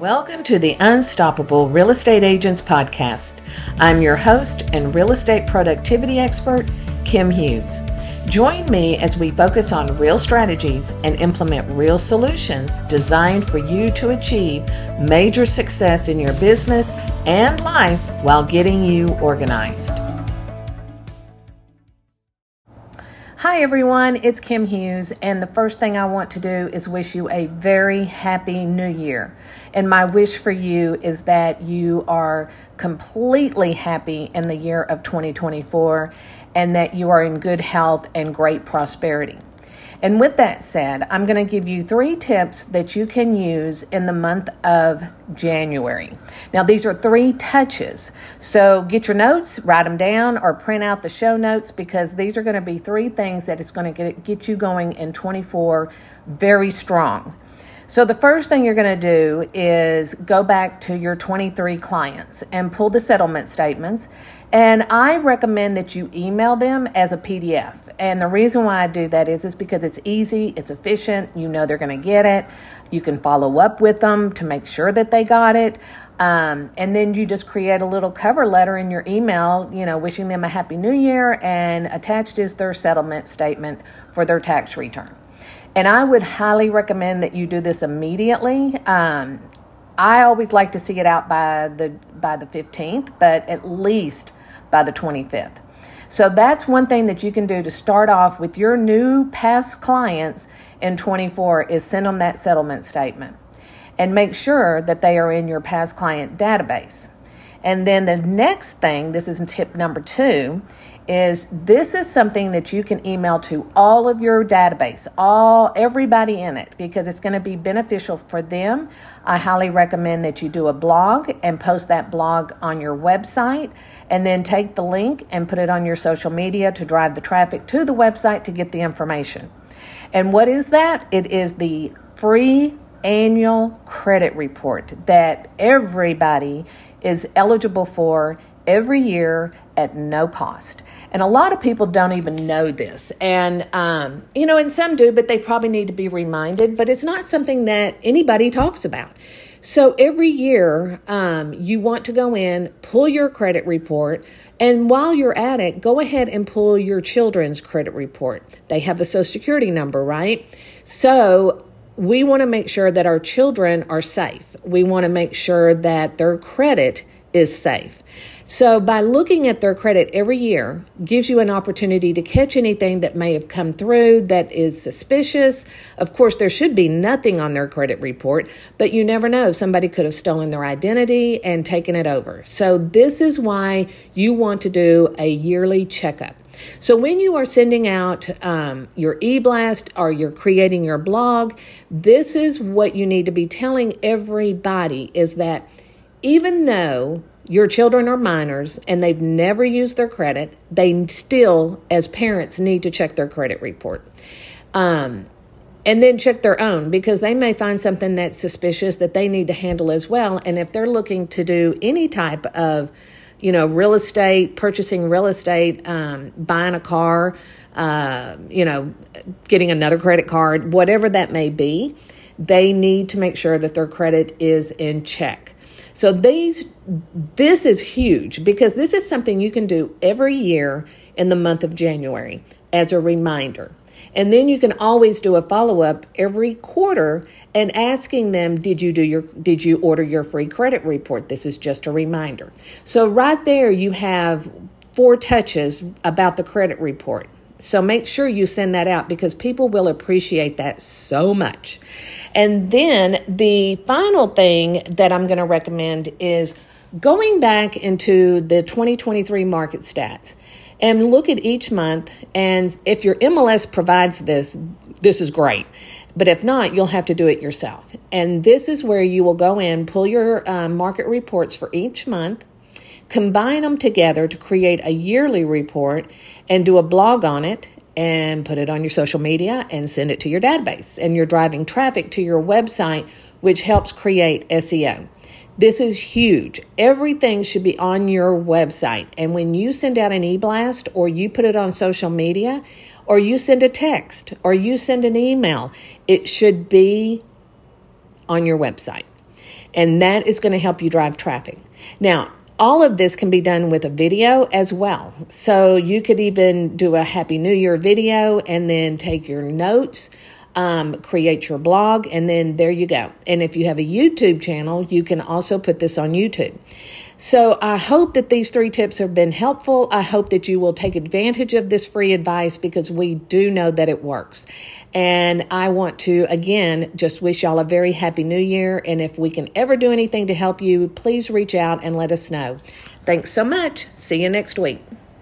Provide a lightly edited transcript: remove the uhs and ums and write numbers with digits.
Welcome to the Unstoppable Real Estate Agents Podcast. I'm your host and real estate productivity expert, Kim Hughes. Join me as we focus on real strategies and implement real solutions designed for you to achieve major success in your business and life while getting you organized. Hi everyone, it's Kim Hughes, and the first thing I want to do is wish you a very happy new year. And my wish for you is that you are completely happy in the year of 2024 and that you are in good health and great prosperity. And with that said, I'm going to give you 3 tips that you can use in the month of January. Now, these are 3 touches. So get your notes, write them down, or print out the show notes, because these are going to be 3 things that is going to get you going in 24 very strong. So the first thing you're going to do is go back to your 23 clients and pull the settlement statements. And I recommend that you email them as a PDF. And the reason why I do that is because it's easy, it's efficient, you know they're going to get it. You can follow up with them to make sure that they got it. And then you just create a little cover letter in your email, wishing them a happy new year, and attached is their settlement statement for their tax return. And I would highly recommend that you do this immediately. I always like to see it out by the 15th, but at least by the 25th. So that's one thing that you can do to start off with your new past clients in 24 is send them that settlement statement and make sure that they are in your past client database. And then the next thing, this is tip number 2, is this is something that you can email to all of your database, everybody in it, because it's going to be beneficial for them. I highly recommend that you do a blog and post that blog on your website, and then take the link and put it on your social media to drive the traffic to the website to get the information. And what is that? It is the free annual credit report that everybody is eligible for every year at no cost. And a lot of people don't even know this. And, and some do, but they probably need to be reminded. But it's not something that anybody talks about. So every year, you want to go in, pull your credit report, and while you're at it, go ahead and pull your children's credit report. They have a Social Security number, right? So we want to make sure that our children are safe. We want to make sure that their credit is safe. So by looking at their credit every year gives you an opportunity to catch anything that may have come through that is suspicious. Of course, there should be nothing on their credit report, but you never know. Somebody could have stolen their identity and taken it over. So this is why you want to do a yearly checkup. So when you are sending out your e-blast or you're creating your blog, this is what you need to be telling everybody is that even though your children are minors and they've never used their credit, they still, as parents, need to check their credit report. And then check their own, because they may find something that's suspicious that they need to handle as well. And if they're looking to do any type of, real estate, purchasing real estate, buying a car, getting another credit card, whatever that may be, they need to make sure that their credit is in check. So this is huge, because this is something you can do every year in the month of January as a reminder. And then you can always do a follow-up every quarter and asking them, did you order your free credit report? This is just a reminder. So right there you have 4 touches about the credit report. So make sure you send that out, because people will appreciate that so much. And then the final thing that I'm going to recommend is going back into the 2023 market stats and look at each month. And if your MLS provides this is great. But if not, you'll have to do it yourself. And this is where you will go in, pull your market reports for each month, combine them together to create a yearly report, and do a blog on it and put it on your social media and send it to your database. And you're driving traffic to your website, which helps create SEO. This is huge. Everything should be on your website. And when you send out an e-blast, or you put it on social media, or you send a text, or you send an email, it should be on your website. And that is going to help you drive traffic. Now, all of this can be done with a video as well. So you could even do a Happy New Year video and then take your notes, create your blog, and then there you go. And if you have a YouTube channel, you can also put this on YouTube. So I hope that these three tips have been helpful. I hope that you will take advantage of this free advice because we do know that it works. And I want to, again, just wish y'all a very happy new year. And if we can ever do anything to help you, please reach out and let us know. Thanks so much. See you next week.